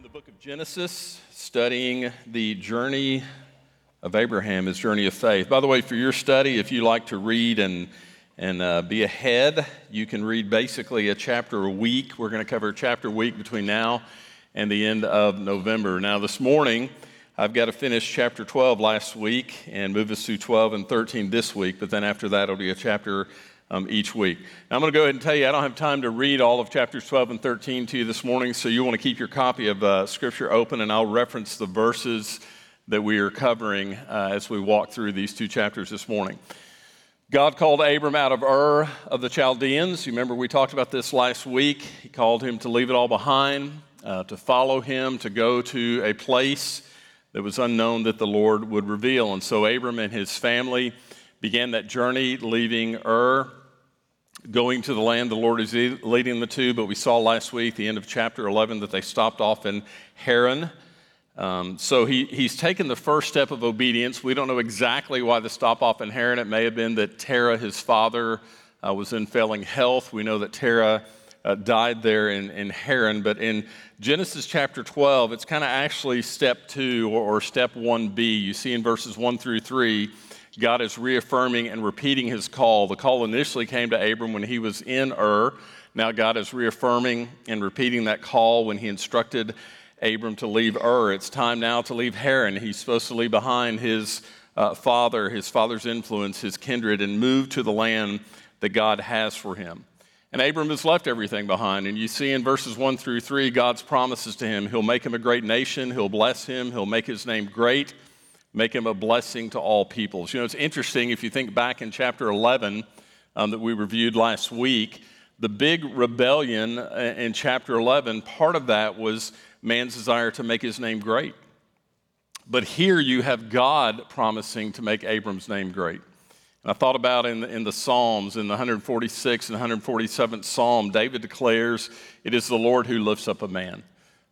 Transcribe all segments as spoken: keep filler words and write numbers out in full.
in the book of Genesis, studying the journey of Abraham, his journey of faith. By the way, for your study, if you like to read and and uh, be ahead, you can read basically a chapter a week. We're going to cover a chapter a week between now and the end of November. Now, this morning, I've got to finish chapter twelve last week and move us through twelve and thirteen this week, but then after that, it'll be a chapter Um, each week. Now, I'm going to go ahead and tell you I don't have time to read all of chapters twelve and thirteen to you this morning, so you want to keep your copy of uh, Scripture open, and I'll reference the verses that we are covering uh, as we walk through these two chapters this morning. God called Abram out of Ur of the Chaldeans. You remember we talked about this last week. He called him to leave it all behind, uh, to follow him, to go to a place that was unknown that the Lord would reveal. And so Abram and his family began that journey, leaving Ur, going to the land the Lord is leading them to. But we saw last week, the end of chapter eleven, that they stopped off in Haran. Um, so he, he's taken the first step of obedience. We don't know exactly why the stop off in Haran. It may have been that Terah, his father, uh, was in failing health. We know that Terah uh, died there in, in Haran. But in Genesis chapter twelve, it's kind of actually step two or, or step one B. You see in verses one through three, God is reaffirming and repeating his call. The call initially came to Abram when he was in Ur. Now God is reaffirming and repeating that call when he instructed Abram to leave Ur. It's time now to leave Haran. He's supposed to leave behind his uh, father, his father's influence, his kindred, and move to the land that God has for him. And Abram has left everything behind. And you see in verses one through three, God's promises to him. He'll make him a great nation. He'll bless him. He'll make his name great. Make him a blessing to all peoples. You know, it's interesting if you think back in chapter eleven um, that we reviewed last week, the big rebellion in chapter eleven, part of that was man's desire to make his name great. But here you have God promising to make Abram's name great. And I thought about in the, in the Psalms, in the one forty-sixth and one forty-seventh Psalm, David declares, "It is the Lord who lifts up a man."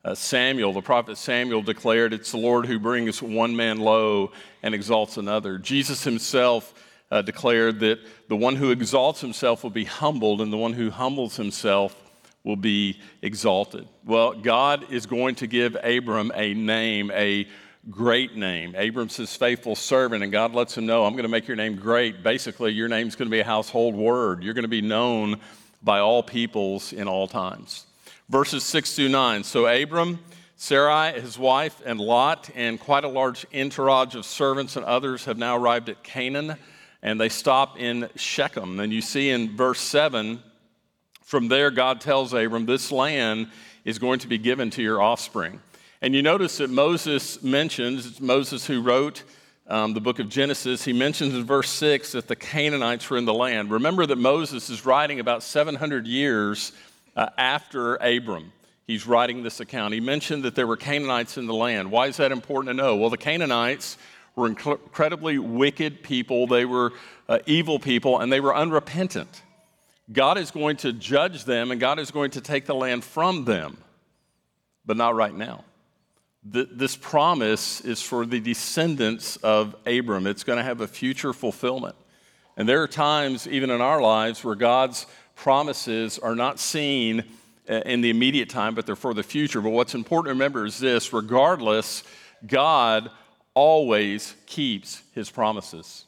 Uh, Samuel, the prophet Samuel declared, "It's the Lord who brings one man low and exalts another." Jesus himself uh, declared that the one who exalts himself will be humbled, and the one who humbles himself will be exalted. Well, God is going to give Abram a name, a great name. Abram's his faithful servant, and God lets him know, "I'm going to make your name great." Basically, your name's going to be a household word. You're going to be known by all peoples in all times. Verses six through nine, so Abram, Sarai, his wife, and Lot, and quite a large entourage of servants and others have now arrived at Canaan, and they stop in Shechem. And you see in verse seven, from there God tells Abram, "This land is going to be given to your offspring." And you notice that Moses mentions, it's Moses who wrote um, the book of Genesis, he mentions in verse six that the Canaanites were in the land. Remember that Moses is writing about seven hundred years Uh, after Abram. He's writing this account. He mentioned that there were Canaanites in the land. Why is that important to know? Well, the Canaanites were inc- incredibly wicked people. They were uh, evil people, and they were unrepentant. God is going to judge them, and God is going to take the land from them, but not right now. Th- this promise is for the descendants of Abram. It's going to have a future fulfillment. And there are times, even in our lives, where God's promises are not seen in the immediate time, but they're for the future. But what's important to remember is this: regardless, God always keeps his promises.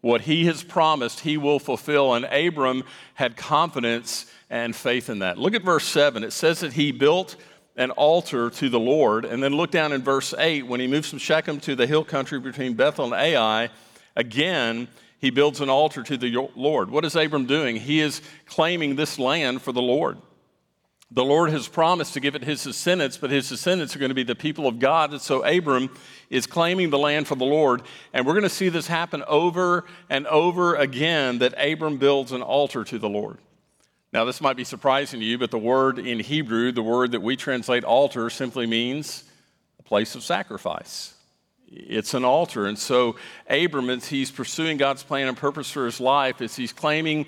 What he has promised, he will fulfill. And Abram had confidence and faith in that. Look at verse seven. It says that he built an altar to the Lord. And then look down in verse eight. When he moves from Shechem to the hill country between Bethel and Ai, again, he builds an altar to the Lord. What is Abram doing? He is claiming this land for the Lord. The Lord has promised to give it his descendants, but his descendants are going to be the people of God. And so Abram is claiming the land for the Lord. And we're going to see this happen over and over again, that Abram builds an altar to the Lord. Now, this might be surprising to you, but the word in Hebrew, the word that we translate altar, simply means a place of sacrifice. It's an altar. And so Abram, as he's pursuing God's plan and purpose for his life, as he's claiming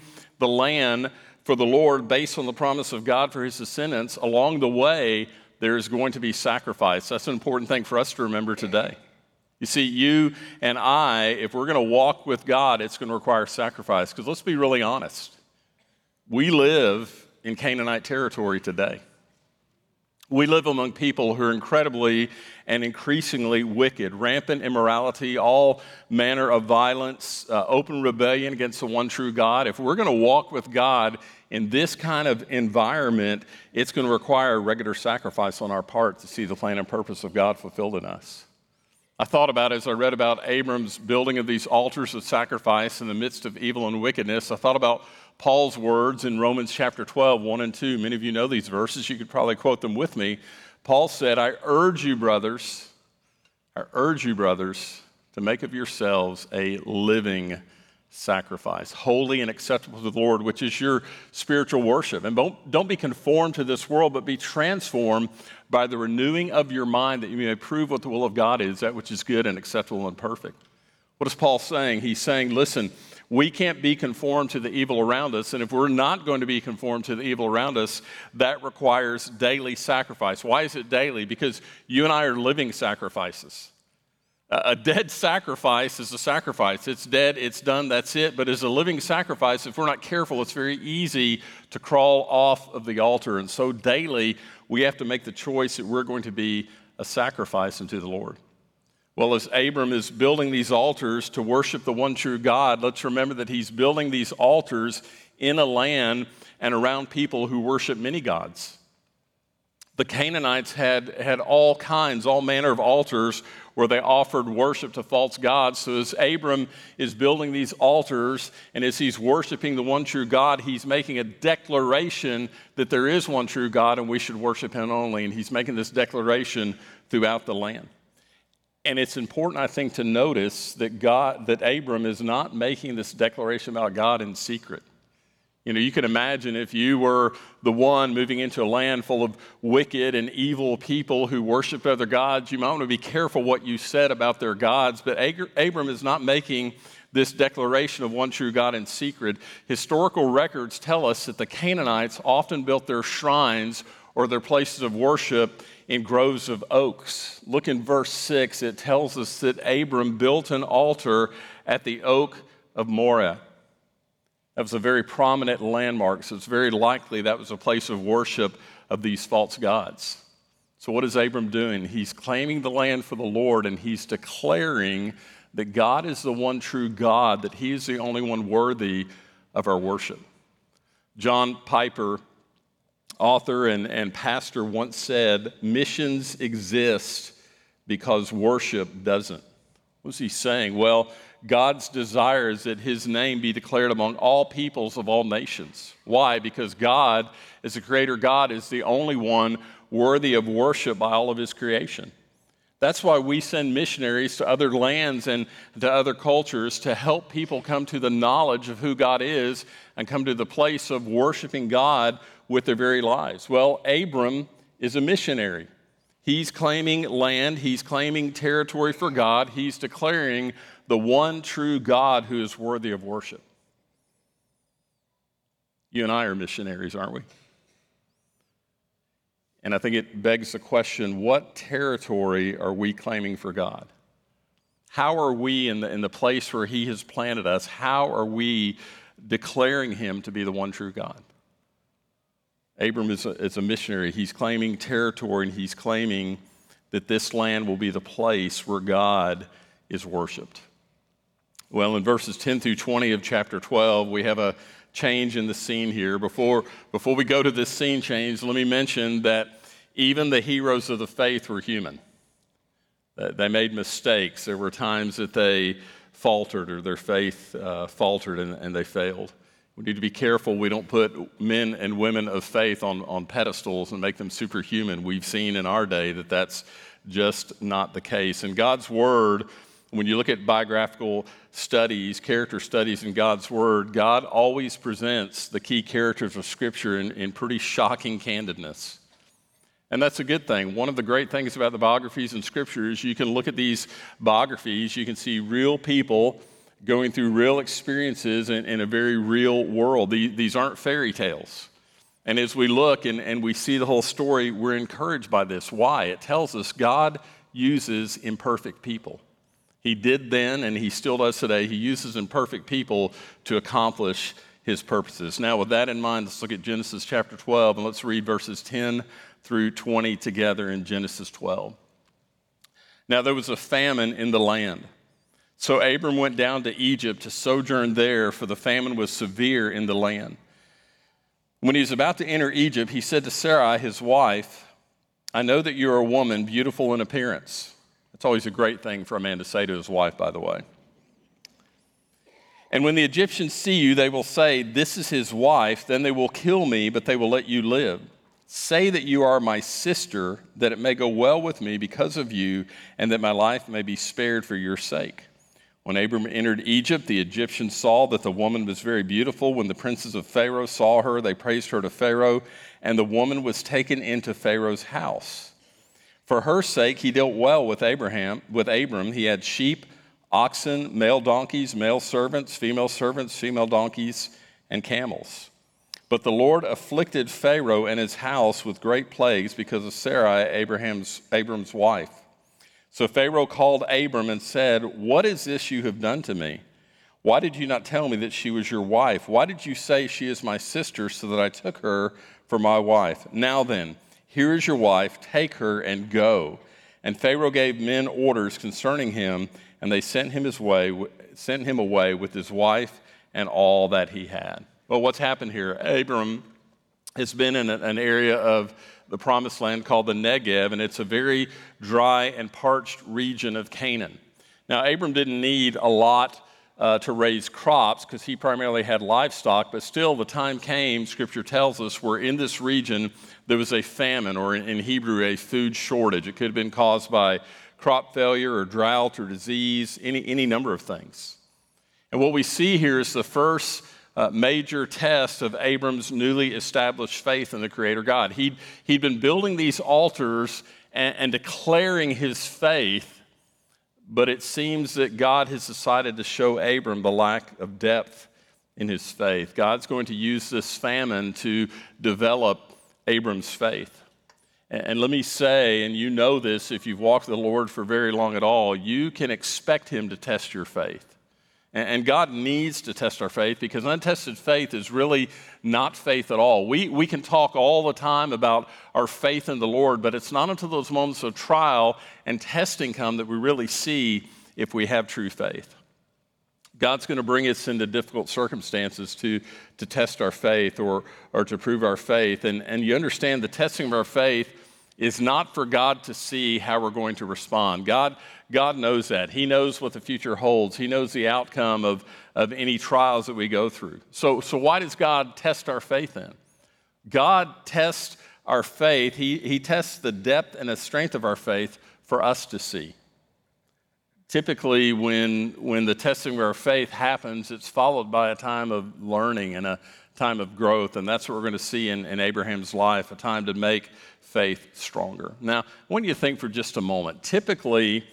the land for the Lord based on the promise of God for his descendants, along the way, there is going to be sacrifice. That's an important thing for us to remember today. You see, you and I, if we're going to walk with God, it's going to require sacrifice. Because let's be really honest. We live in Canaanite territory today. We live among people who are incredibly and increasingly wicked, rampant immorality, all manner of violence, uh, open rebellion against the one true God. If we're going to walk with God in this kind of environment, it's going to require regular sacrifice on our part to see the plan and purpose of God fulfilled in us. I thought about it as I read about Abram's building of these altars of sacrifice in the midst of evil and wickedness. I thought about Paul's words in Romans chapter twelve, one and two. Many of you know these verses. You could probably quote them with me. Paul said, I urge you, brothers, I urge you, brothers, to make of yourselves a living sacrifice, holy and acceptable to the Lord, which is your spiritual worship. And don't, don't be conformed to this world, but be transformed by the renewing of your mind, that you may prove what the will of God is, that which is good and acceptable and perfect. What is Paul saying? He's saying, listen, we can't be conformed to the evil around us, and if we're not going to be conformed to the evil around us, that requires daily sacrifice. Why is it daily? Because you and I are living sacrifices. A dead sacrifice is a sacrifice. It's dead, it's done, that's it. But as a living sacrifice, if we're not careful, it's very easy to crawl off of the altar. And so daily, we have to make the choice that we're going to be a sacrifice unto the Lord. Well, as Abram is building these altars to worship the one true God, let's remember that he's building these altars in a land and around people who worship many gods. The Canaanites had, had all kinds, all manner of altars where they offered worship to false gods. So as Abram is building these altars and as he's worshiping the one true God, he's making a declaration that there is one true God and we should worship him only. And he's making this declaration throughout the land. And it's important, I think, to notice that God, that Abram is not making this declaration about God in secret. You know, you can imagine if you were the one moving into a land full of wicked and evil people who worship other gods, you might want to be careful what you said about their gods. But Abram is not making this declaration of one true God in secret. Historical records tell us that the Canaanites often built their shrines or their places of worship in groves of oaks. Look in verse six, it tells us that Abram built an altar at the oak of Moriah. That was a very prominent landmark, so it's very likely that was a place of worship of these false gods. So what is Abram doing? He's claiming the land for the Lord, and he's declaring that God is the one true God, that he is the only one worthy of our worship. John Piper, author and, and pastor, once said, missions exist because worship doesn't. What was he saying? Well, God's desire is that his name be declared among all peoples of all nations. Why? Because God, as the creator God, is the only one worthy of worship by all of his creation. That's why we send missionaries to other lands and to other cultures to help people come to the knowledge of who God is and come to the place of worshiping God with their very lives. Well, Abram is a missionary. He's claiming land. He's claiming territory for God. He's declaring the one true God who is worthy of worship. You and I are missionaries, aren't we? And I think it begs the question, what territory are we claiming for God? How are we in the, in the place where he has planted us? How are we declaring him to be the one true God? Abram is a, is a missionary. He's claiming territory, and he's claiming that this land will be the place where God is worshiped. Well, in verses ten through twenty of chapter twelve, we have a change in the scene here. Before, before we go to this scene change, let me mention that even the heroes of the faith were human. They made mistakes. There were times that they faltered or their faith uh, faltered and, and they failed. We need to be careful we don't put men and women of faith on, on pedestals and make them superhuman. We've seen in our day that that's just not the case. And God's Word, when you look at biographical studies, character studies in God's Word, God always presents the key characters of Scripture in, in pretty shocking candidness. And that's a good thing. One of the great things about the biographies in Scripture is you can look at these biographies, you can see real people going through real experiences in, in a very real world. These, these aren't fairy tales. And as we look and, and we see the whole story, we're encouraged by this. Why? It tells us God uses imperfect people. He did then, and he still does today. He uses imperfect people to accomplish his purposes. Now, with that in mind, let's look at Genesis chapter twelve, and let's read verses 10 through twenty together in Genesis twelve. Now there was a famine in the land. So Abram went down to Egypt to sojourn there, for the famine was severe in the land. When he was about to enter Egypt, he said to Sarai, his wife, I know that you are a woman beautiful in appearance. That's always a great thing for a man to say to his wife, by the way. And when the Egyptians see you, they will say, this is his wife. Then they will kill me, but they will let you live. Say that you are my sister, that it may go well with me because of you, and that my life may be spared for your sake. When Abram entered Egypt, the Egyptians saw that the woman was very beautiful. When the princes of Pharaoh saw her, they praised her to Pharaoh, and the woman was taken into Pharaoh's house. For her sake, he dealt well with Abraham, with Abram. He had sheep, oxen, male donkeys, male servants, female servants, female donkeys, and camels. But the Lord afflicted Pharaoh and his house with great plagues because of Sarai, Abraham's, Abram's wife. So Pharaoh called Abram and said, what is this you have done to me? Why did you not tell me that she was your wife? Why did you say she is my sister, so that I took her for my wife? Now then, here is your wife, take her and go. And Pharaoh gave men orders concerning him, and they sent him his way, sent him away with his wife and all that he had. Well, what's happened here? Abram has been in an area of the promised land called the Negev, and it's a very dry and parched region of Canaan. Now, Abram didn't need a lot uh, to raise crops because he primarily had livestock, but still the time came, Scripture tells us, where in this region there was a famine, or in Hebrew, a food shortage. It could have been caused by crop failure or drought or disease, any, any number of things. And what we see here is the first Uh, major test of Abram's newly established faith in the Creator God. He'd, he'd been building these altars and, and declaring his faith, but it seems that God has decided to show Abram the lack of depth in his faith. God's going to use this famine to develop Abram's faith. And, and let me say, and you know this if you've walked with the Lord for very long at all, you can expect him to test your faith. And God needs to test our faith, because untested faith is really not faith at all. We we can talk all the time about our faith in the Lord, but it's not until those moments of trial and testing come that we really see if we have true faith. God's going to bring us into difficult circumstances to, to test our faith or, or to prove our faith. And, and you understand the testing of our faith is not for God to see how we're going to respond. God, God knows that. He knows what the future holds. He knows the outcome of, of any trials that we go through. So, so why does God test our faith then? God tests our faith. He, he tests the depth and the strength of our faith for us to see. Typically, when, when the testing of our faith happens, it's followed by a time of learning and a time of growth, and that's what we're going to see in, in Abraham's life, a time to make faith stronger. Now, I want you to think for just a moment. Typically,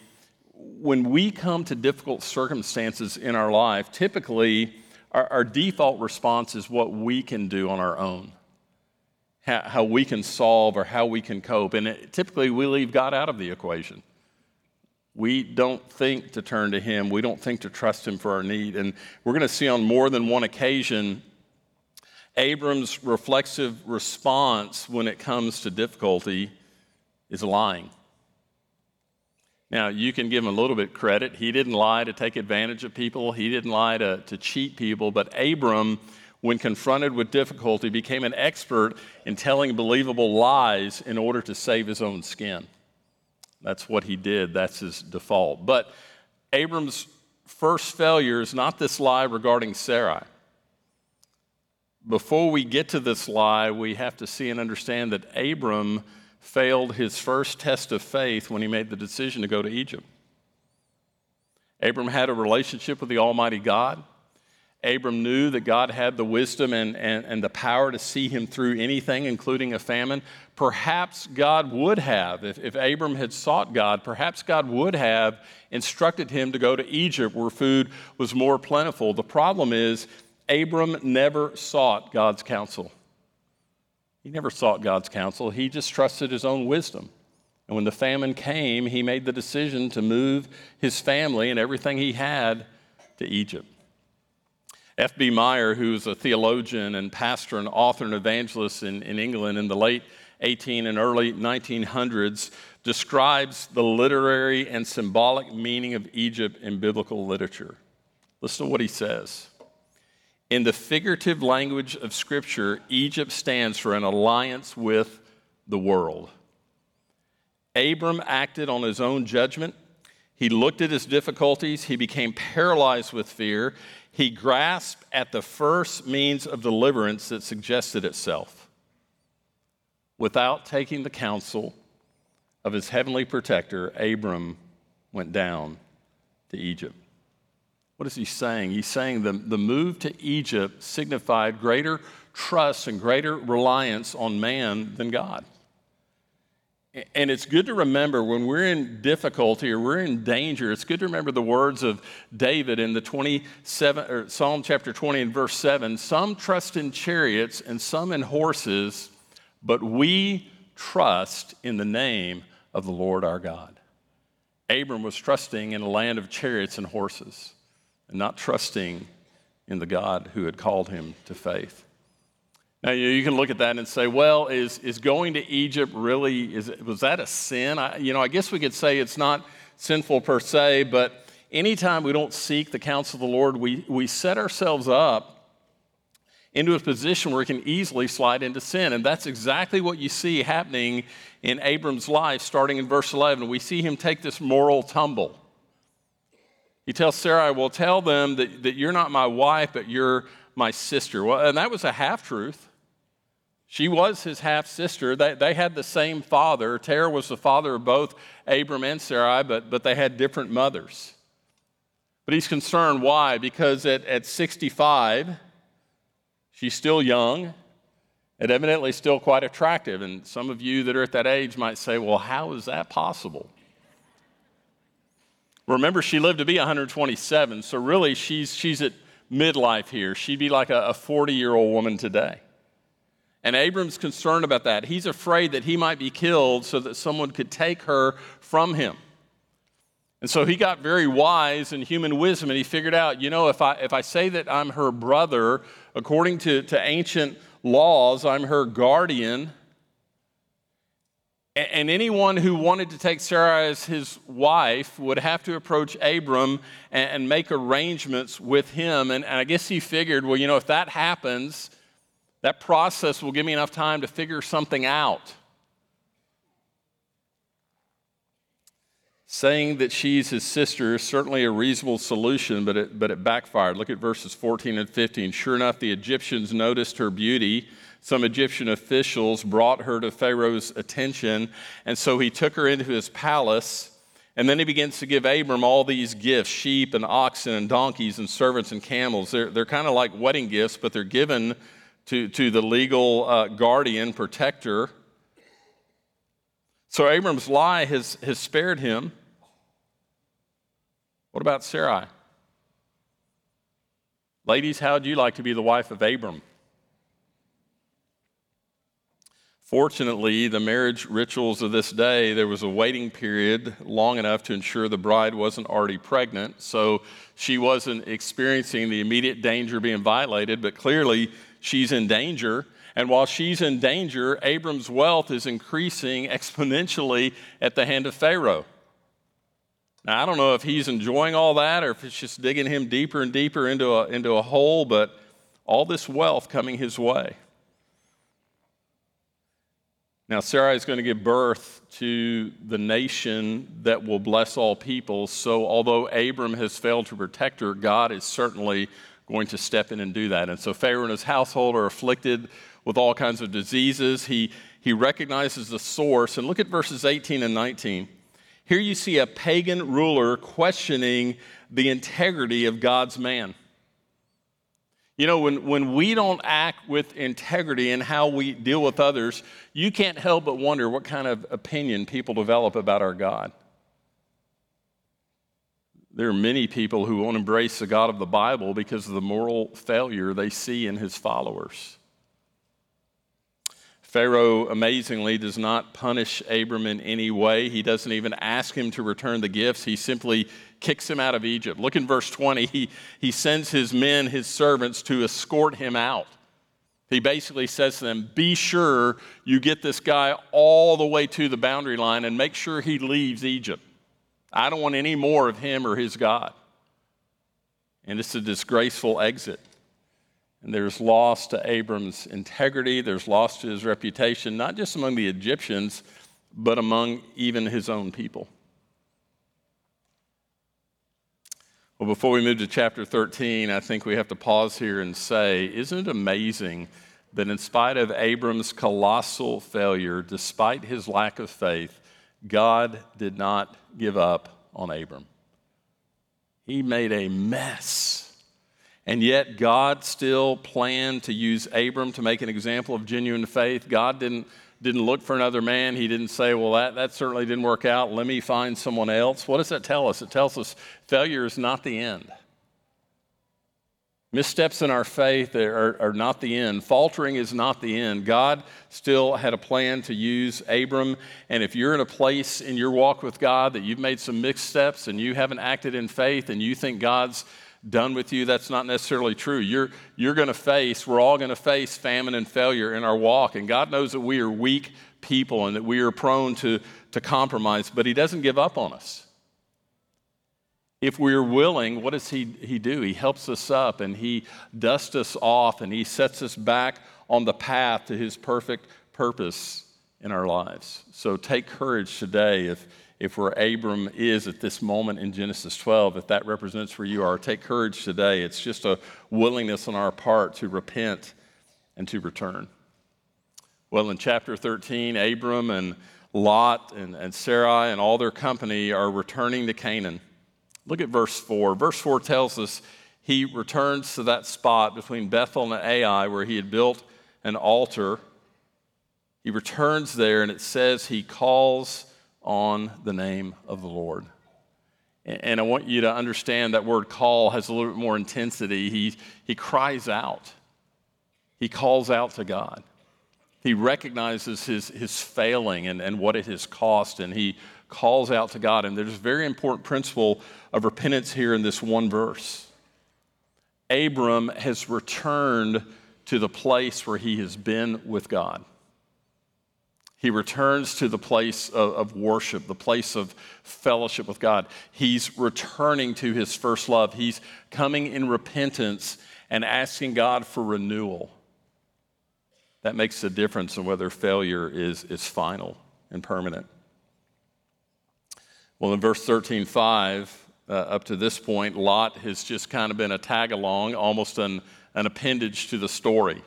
when we come to difficult circumstances in our life, typically our, our default response is what we can do on our own, how, how we can solve or how we can cope, and it, typically we leave God out of the equation. We don't think to turn to him. We don't think to trust him for our need, and we're going to see on more than one occasion Abram's reflexive response when it comes to difficulty is lying. Now, you can give him a little bit credit. He didn't lie to take advantage of people. He didn't lie to, to cheat people. But Abram, when confronted with difficulty, became an expert in telling believable lies in order to save his own skin. That's what he did. That's his default. But Abram's first failure is not this lie regarding Sarai. Before we get to this lie, we have to see and understand that Abram failed his first test of faith when he made the decision to go to Egypt. Abram had a relationship with the Almighty God. Abram knew that God had the wisdom and, and, and the power to see him through anything, including a famine. Perhaps God would have, if, if Abram had sought God, perhaps God would have instructed him to go to Egypt where food was more plentiful. The problem is, Abram never sought God's counsel. He never sought God's counsel. He just trusted his own wisdom. And when the famine came, he made the decision to move his family and everything he had to Egypt. F B Meyer, who was a theologian and pastor and author and evangelist in, in England in the late eighteen and early nineteen hundreds describes the literary and symbolic meaning of Egypt in biblical literature. Listen to what he says. In the figurative language of Scripture, Egypt stands for an alliance with the world. Abram acted on his own judgment. He looked at his difficulties. He became paralyzed with fear. He grasped at the first means of deliverance that suggested itself without taking the counsel of his heavenly protector. Abram went down to Egypt. What is he saying? He's saying the, the move to Egypt signified greater trust and greater reliance on man than God. And it's good to remember when we're in difficulty or we're in danger, it's good to remember the words of David in the twenty-seven, or Psalm chapter twenty and verse seven, some trust in chariots and some in horses, but we trust in the name of the Lord our God. Abram was trusting in a land of chariots and horses and not trusting in the God who had called him to faith. Now, you can look at that and say, well, is, is going to Egypt really, is it, was that a sin? I, you know, I guess we could say it's not sinful per se, but anytime we don't seek the counsel of the Lord, we, we set ourselves up into a position where we can easily slide into sin. And that's exactly what you see happening in Abram's life, starting in verse eleven. We see him take this moral tumble. He tells Sarai, well, tell them that, that you're not my wife, but you're my sister. Well, and that was a half-truth. She was his half-sister. They, they had the same father. Terah was the father of both Abram and Sarai, but, but they had different mothers. But he's concerned. Why? Because at, at sixty-five, she's still young and evidently still quite attractive. And some of you that are at that age might say, well, how is that possible? Remember, she lived to be one hundred twenty-seven, so really she's, she's at midlife here. She'd be like a, a forty-year-old woman today. And Abram's concerned about that. He's afraid that he might be killed so that someone could take her from him. And so he got very wise in human wisdom, and he figured out, you know, if I if I say that I'm her brother, according to, to ancient laws, I'm her guardian. And, and anyone who wanted to take Sarai as his wife would have to approach Abram and, and make arrangements with him. And, and I guess he figured, well, you know, if that happens, that process will give me enough time to figure something out. Saying that she's his sister is certainly a reasonable solution, but it, but it backfired. Look at verses fourteen and fifteen. Sure enough, the Egyptians noticed her beauty. Some Egyptian officials brought her to Pharaoh's attention, and so he took her into his palace. And then he begins to give Abram all these gifts, sheep and oxen and donkeys and servants and camels. They're, they're kind of like wedding gifts, but they're given To, to the legal uh, guardian, protector. So Abram's lie has, has spared him. What about Sarai? Ladies, how would you like to be the wife of Abram? Fortunately, the marriage rituals of this day, there was a waiting period long enough to ensure the bride wasn't already pregnant, so she wasn't experiencing the immediate danger of being violated, but clearly she's in danger, and while she's in danger, Abram's wealth is increasing exponentially at the hand of Pharaoh. Now, I don't know if he's enjoying all that or if it's just digging him deeper and deeper into a, into a hole, but all this wealth coming his way. Now, Sarai is going to give birth to the nation that will bless all people, so although Abram has failed to protect her, God is certainly going to step in and do that. And so Pharaoh and his household are afflicted with all kinds of diseases. He, he recognizes the source. And look at verses eighteen and nineteen. Here you see a pagan ruler questioning the integrity of God's man. You know, when, when we don't act with integrity in how we deal with others, you can't help but wonder what kind of opinion people develop about our God. There are many people who won't embrace the God of the Bible because of the moral failure they see in his followers. Pharaoh, amazingly, does not punish Abram in any way. He doesn't even ask him to return the gifts. He simply kicks him out of Egypt. Look in verse twenty. He, he sends his men, his servants, to escort him out. He basically says to them, be sure you get this guy all the way to the boundary line and make sure he leaves Egypt. I don't want any more of him or his God. And it's a disgraceful exit. And there's loss to Abram's integrity. There's loss to his reputation, not just among the Egyptians, but among even his own people. Well, before we move to chapter thirteen, I think we have to pause here and say, isn't it amazing that in spite of Abram's colossal failure, despite his lack of faith, God did not give up on Abram? He made a mess. And yet God still planned to use Abram to make an example of genuine faith. God didn't didn't look for another man. He didn't say, well, that, that certainly didn't work out. Let me find someone else. What does that tell us? It tells us failure is not the end. Missteps in our faith are, are not the end. Faltering is not the end. God still had a plan to use Abram. And if you're in a place in your walk with God that you've made some missteps and you haven't acted in faith and you think God's done with you, that's not necessarily true. You're, you're going to face, we're all going to face famine and failure in our walk. And God knows that we are weak people and that we are prone to, to compromise, but he doesn't give up on us. If we're willing, what does he, he do? He helps us up and he dusts us off and he sets us back on the path to his perfect purpose in our lives. So take courage today if If where Abram is at this moment in Genesis twelve, if that represents where you are, take courage today. It's just a willingness on our part to repent and to return. Well, in chapter thirteen, Abram and Lot and, and Sarai and all their company are returning to Canaan. Look at verse four. Verse four tells us he returns to that spot between Bethel and Ai where he had built an altar. He returns there, and it says he calls on the name of the Lord. And I want you to understand that word call has a little bit more intensity. He, he cries out. He calls out to God. He recognizes his, his failing and, and what it has cost, and he calls out to God. And there's a very important principle of repentance here in this one verse. Abram has returned to the place where he has been with God. He returns to the place of, of worship, the place of fellowship with God. He's returning to his first love. He's coming in repentance and asking God for renewal. That makes a difference in whether failure is, is final and permanent. Well, in verse thirteen five, uh, up to this point, Lot has just kind of been a tag-along, almost an, an appendage to the story.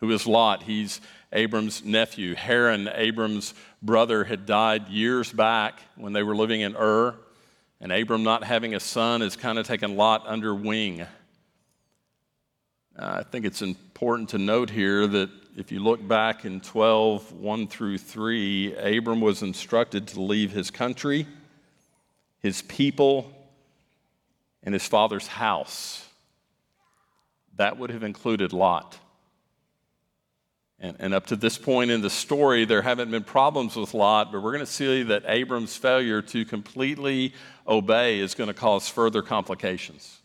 Who is Lot? He's Abram's nephew. Haran, Abram's brother, had died years back when they were living in Ur, and Abram, not having a son, has kind of taken Lot under wing. I think it's important to note here that if you look back in twelve, one through three, Abram was instructed to leave his country, his people, and his father's house. That would have included Lot. And, and up to this point in the story, there haven't been problems with Lot, but we're going to see that Abram's failure to completely obey is going to cause further complications.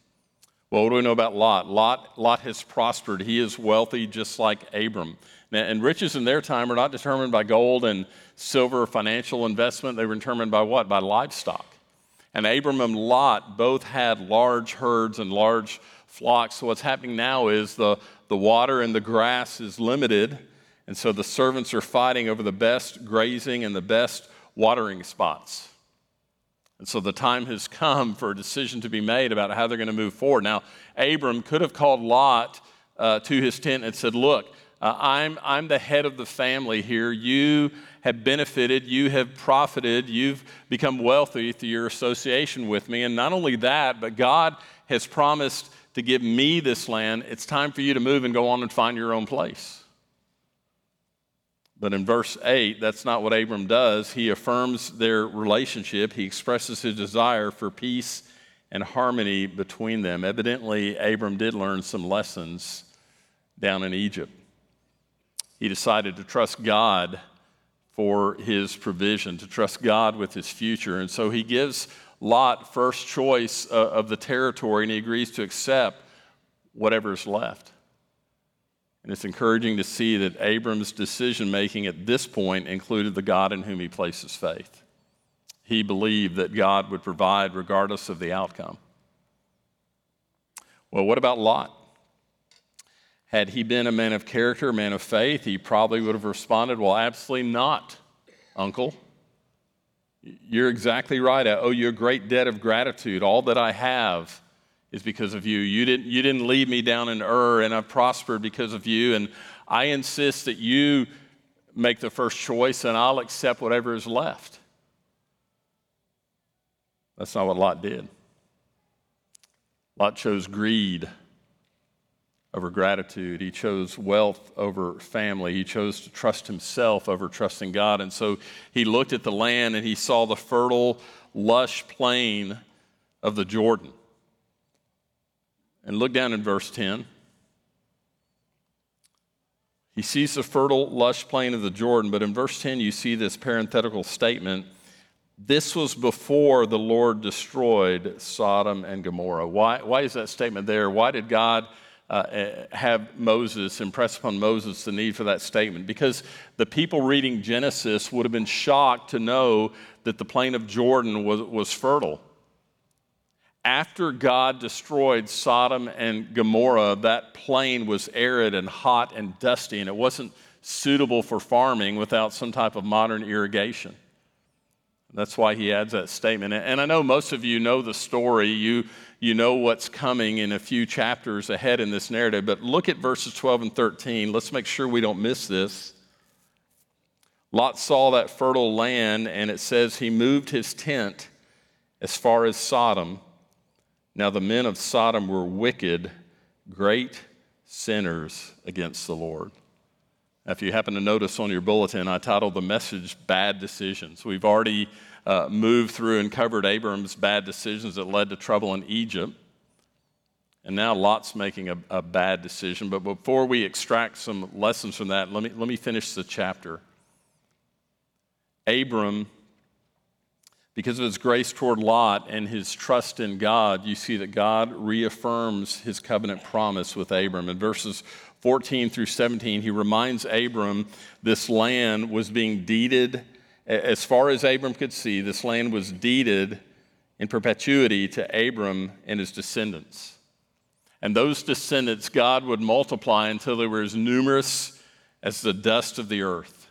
Well, what do we know about Lot? Lot, Lot has prospered. He is wealthy just like Abram. Now, and riches in their time were not determined by gold and silver financial investment. They were determined by what? By livestock. And Abram and Lot both had large herds and large flocks. So what's happening now is the The water and the grass is limited, and so the servants are fighting over the best grazing and the best watering spots. And so the time has come for a decision to be made about how they're going to move forward. Now, Abram could have called Lot uh, to his tent and said, look, uh, I'm, I'm the head of the family here. You have benefited. You have profited. You've become wealthy through your association with me. And not only that, but God has promised to give me this land. It's time for you to move and go on and find your own place. But in verse eight, that's not what Abram does. He affirms their relationship. He expresses his desire for peace and harmony between them. Evidently, Abram did learn some lessons down in Egypt. He decided to trust God for his provision, to trust God with his future. And so he gives Lot first choice of the territory, and he agrees to accept whatever's left. And it's encouraging to see that Abram's decision-making at this point included the God in whom he places faith. He believed that God would provide regardless of the outcome. Well, what about Lot? Had he been a man of character, a man of faith, he probably would have responded, well, absolutely not, uncle. You're exactly right. I owe you a great debt of gratitude. All that I have is because of you. You didn't, you didn't lead me down in Ur, and I've prospered because of you, and I insist that you make the first choice, and I'll accept whatever is left. That's not what Lot did. Lot chose greed over gratitude. He chose wealth over family. He chose to trust himself over trusting God. And so he looked at the land and he saw the fertile, lush plain of the Jordan. And look down in verse ten. He sees the fertile, lush plain of the Jordan, but in verse ten you see this parenthetical statement, this was before the Lord destroyed Sodom and Gomorrah. Why, why is that statement there? Why did God Uh, have Moses, impress upon Moses the need for that statement? Because the people reading Genesis would have been shocked to know that the plain of Jordan was, was fertile. After God destroyed Sodom and Gomorrah, that plain was arid and hot and dusty, and it wasn't suitable for farming without some type of modern irrigation. That's why he adds that statement. And I know most of you know the story. You you know what's coming in a few chapters ahead in this narrative. But look at verses twelve and thirteen. Let's make sure we don't miss this. Lot saw that fertile land, and it says he moved his tent as far as Sodom. Now the men of Sodom were wicked, great sinners against the Lord. If you happen to notice on your bulletin, I titled the message, Bad Decisions. We've already uh, moved through and covered Abram's bad decisions that led to trouble in Egypt. And now Lot's making a, a bad decision. But before we extract some lessons from that, let me, let me finish the chapter. Abram, because of his grace toward Lot and his trust in God, you see that God reaffirms his covenant promise with Abram. In verses fourteen through seventeen, he reminds Abram this land was being deeded, as far as Abram could see, this land was deeded in perpetuity to Abram and his descendants. And those descendants God would multiply until they were as numerous as the dust of the earth.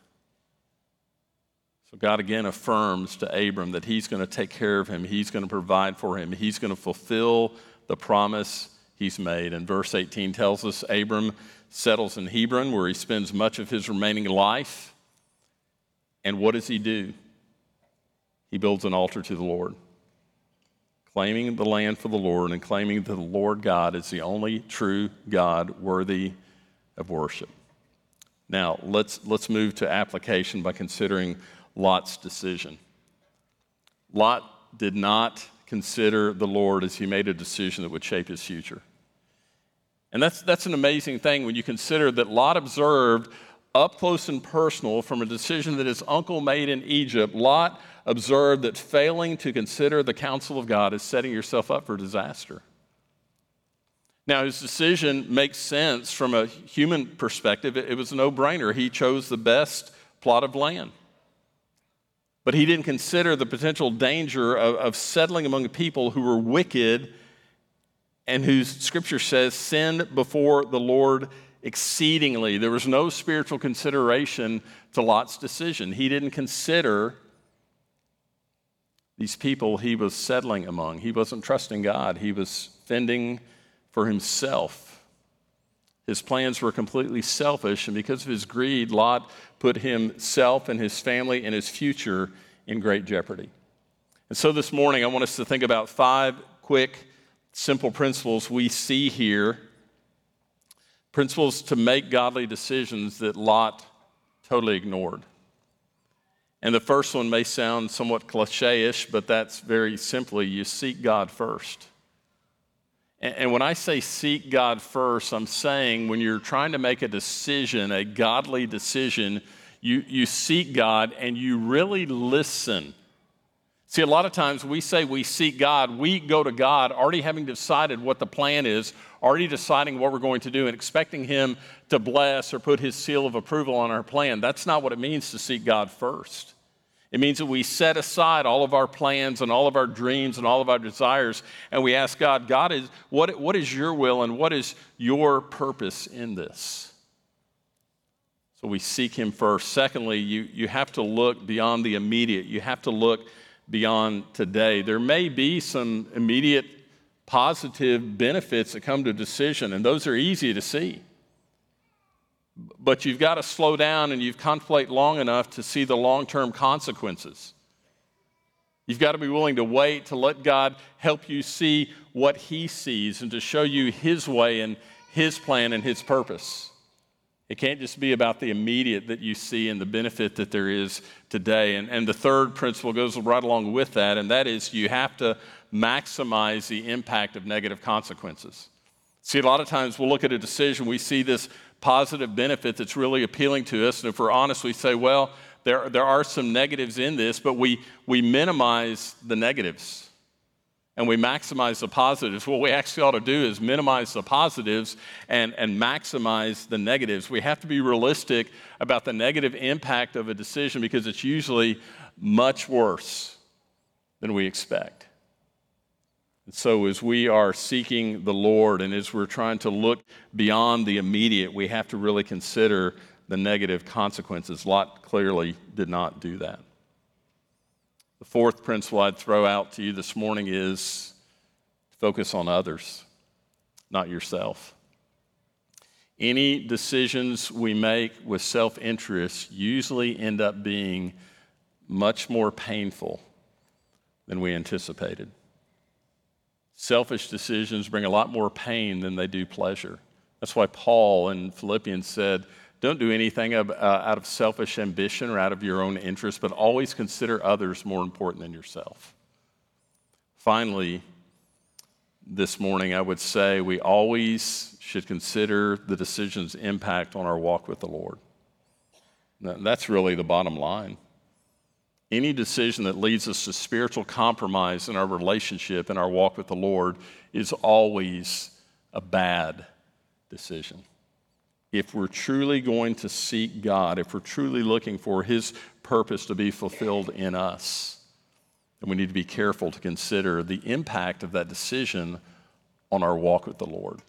So God again affirms to Abram that he's going to take care of him, he's going to provide for him, he's going to fulfill the promise he's made. And verse eighteen tells us Abram settles in Hebron, where he spends much of his remaining life. And what does he do? He builds an altar to the Lord, claiming the land for the Lord and claiming that the Lord God is the only true God worthy of worship. Now, let's let's move to application by considering Lot's decision. Lot did not consider the Lord as he made a decision that would shape his future. And that's, that's an amazing thing when you consider that Lot observed up close and personal from a decision that his uncle made in Egypt. Lot observed that failing to consider the counsel of God is setting yourself up for disaster. Now, his decision makes sense from a human perspective. It, it was a no-brainer. He chose the best plot of land. But he didn't consider the potential danger of, of settling among a people who were wicked and whose scripture says sinned before the Lord exceedingly. There was no spiritual consideration to Lot's decision. He didn't consider these people he was settling among. He wasn't trusting God. He was fending for himself. His plans were completely selfish, and because of his greed, Lot put himself and his family and his future in great jeopardy. And so this morning, I want us to think about five quick, simple principles we see here, principles to make godly decisions that Lot totally ignored. And the first one may sound somewhat cliche-ish, but that's very simply, you seek God first. And when I say seek God first, I'm saying when you're trying to make a decision, a godly decision, you, you seek God and you really listen. See, a lot of times we say we seek God, we go to God already having decided what the plan is, already deciding what we're going to do and expecting him to bless or put his seal of approval on our plan. That's not what it means to seek God first. It means that we set aside all of our plans and all of our dreams and all of our desires, and we ask God, God, is what, what is your will and what is your purpose in this? So we seek him first. Secondly, you, you have to look beyond the immediate. You have to look beyond today. There may be some immediate positive benefits that come to decision, and those are easy to see. But you've got to slow down and you've conflate long enough to see the long-term consequences. You've got to be willing to wait to let God help you see what he sees and to show you his way and his plan and his purpose. It can't just be about the immediate that you see and the benefit that there is today. And, and the third principle goes right along with that, and that is you have to maximize the impact of negative consequences. See, a lot of times we'll look at a decision, we see this positive benefit that's really appealing to us, and if we're honest, we say, well, there, there are some negatives in this, but we, we minimize the negatives, and we maximize the positives. What we actually ought to do is minimize the positives and, and maximize the negatives. We have to be realistic about the negative impact of a decision because it's usually much worse than we expect. And so as we are seeking the Lord and as we're trying to look beyond the immediate, we have to really consider the negative consequences. Lot clearly did not do that. The fourth principle I'd throw out to you this morning is focus on others, not yourself. Any decisions we make with self-interest usually end up being much more painful than we anticipated. Selfish decisions bring a lot more pain than they do pleasure. That's why Paul in Philippians said, don't do anything of, uh, out of selfish ambition or out of your own interest, but always consider others more important than yourself. Finally, this morning, I would say we always should consider the decision's impact on our walk with the Lord. Now, that's really the bottom line. Any decision that leads us to spiritual compromise in our relationship and our walk with the Lord is always a bad decision. If we're truly going to seek God, if we're truly looking for his purpose to be fulfilled in us, then we need to be careful to consider the impact of that decision on our walk with the Lord.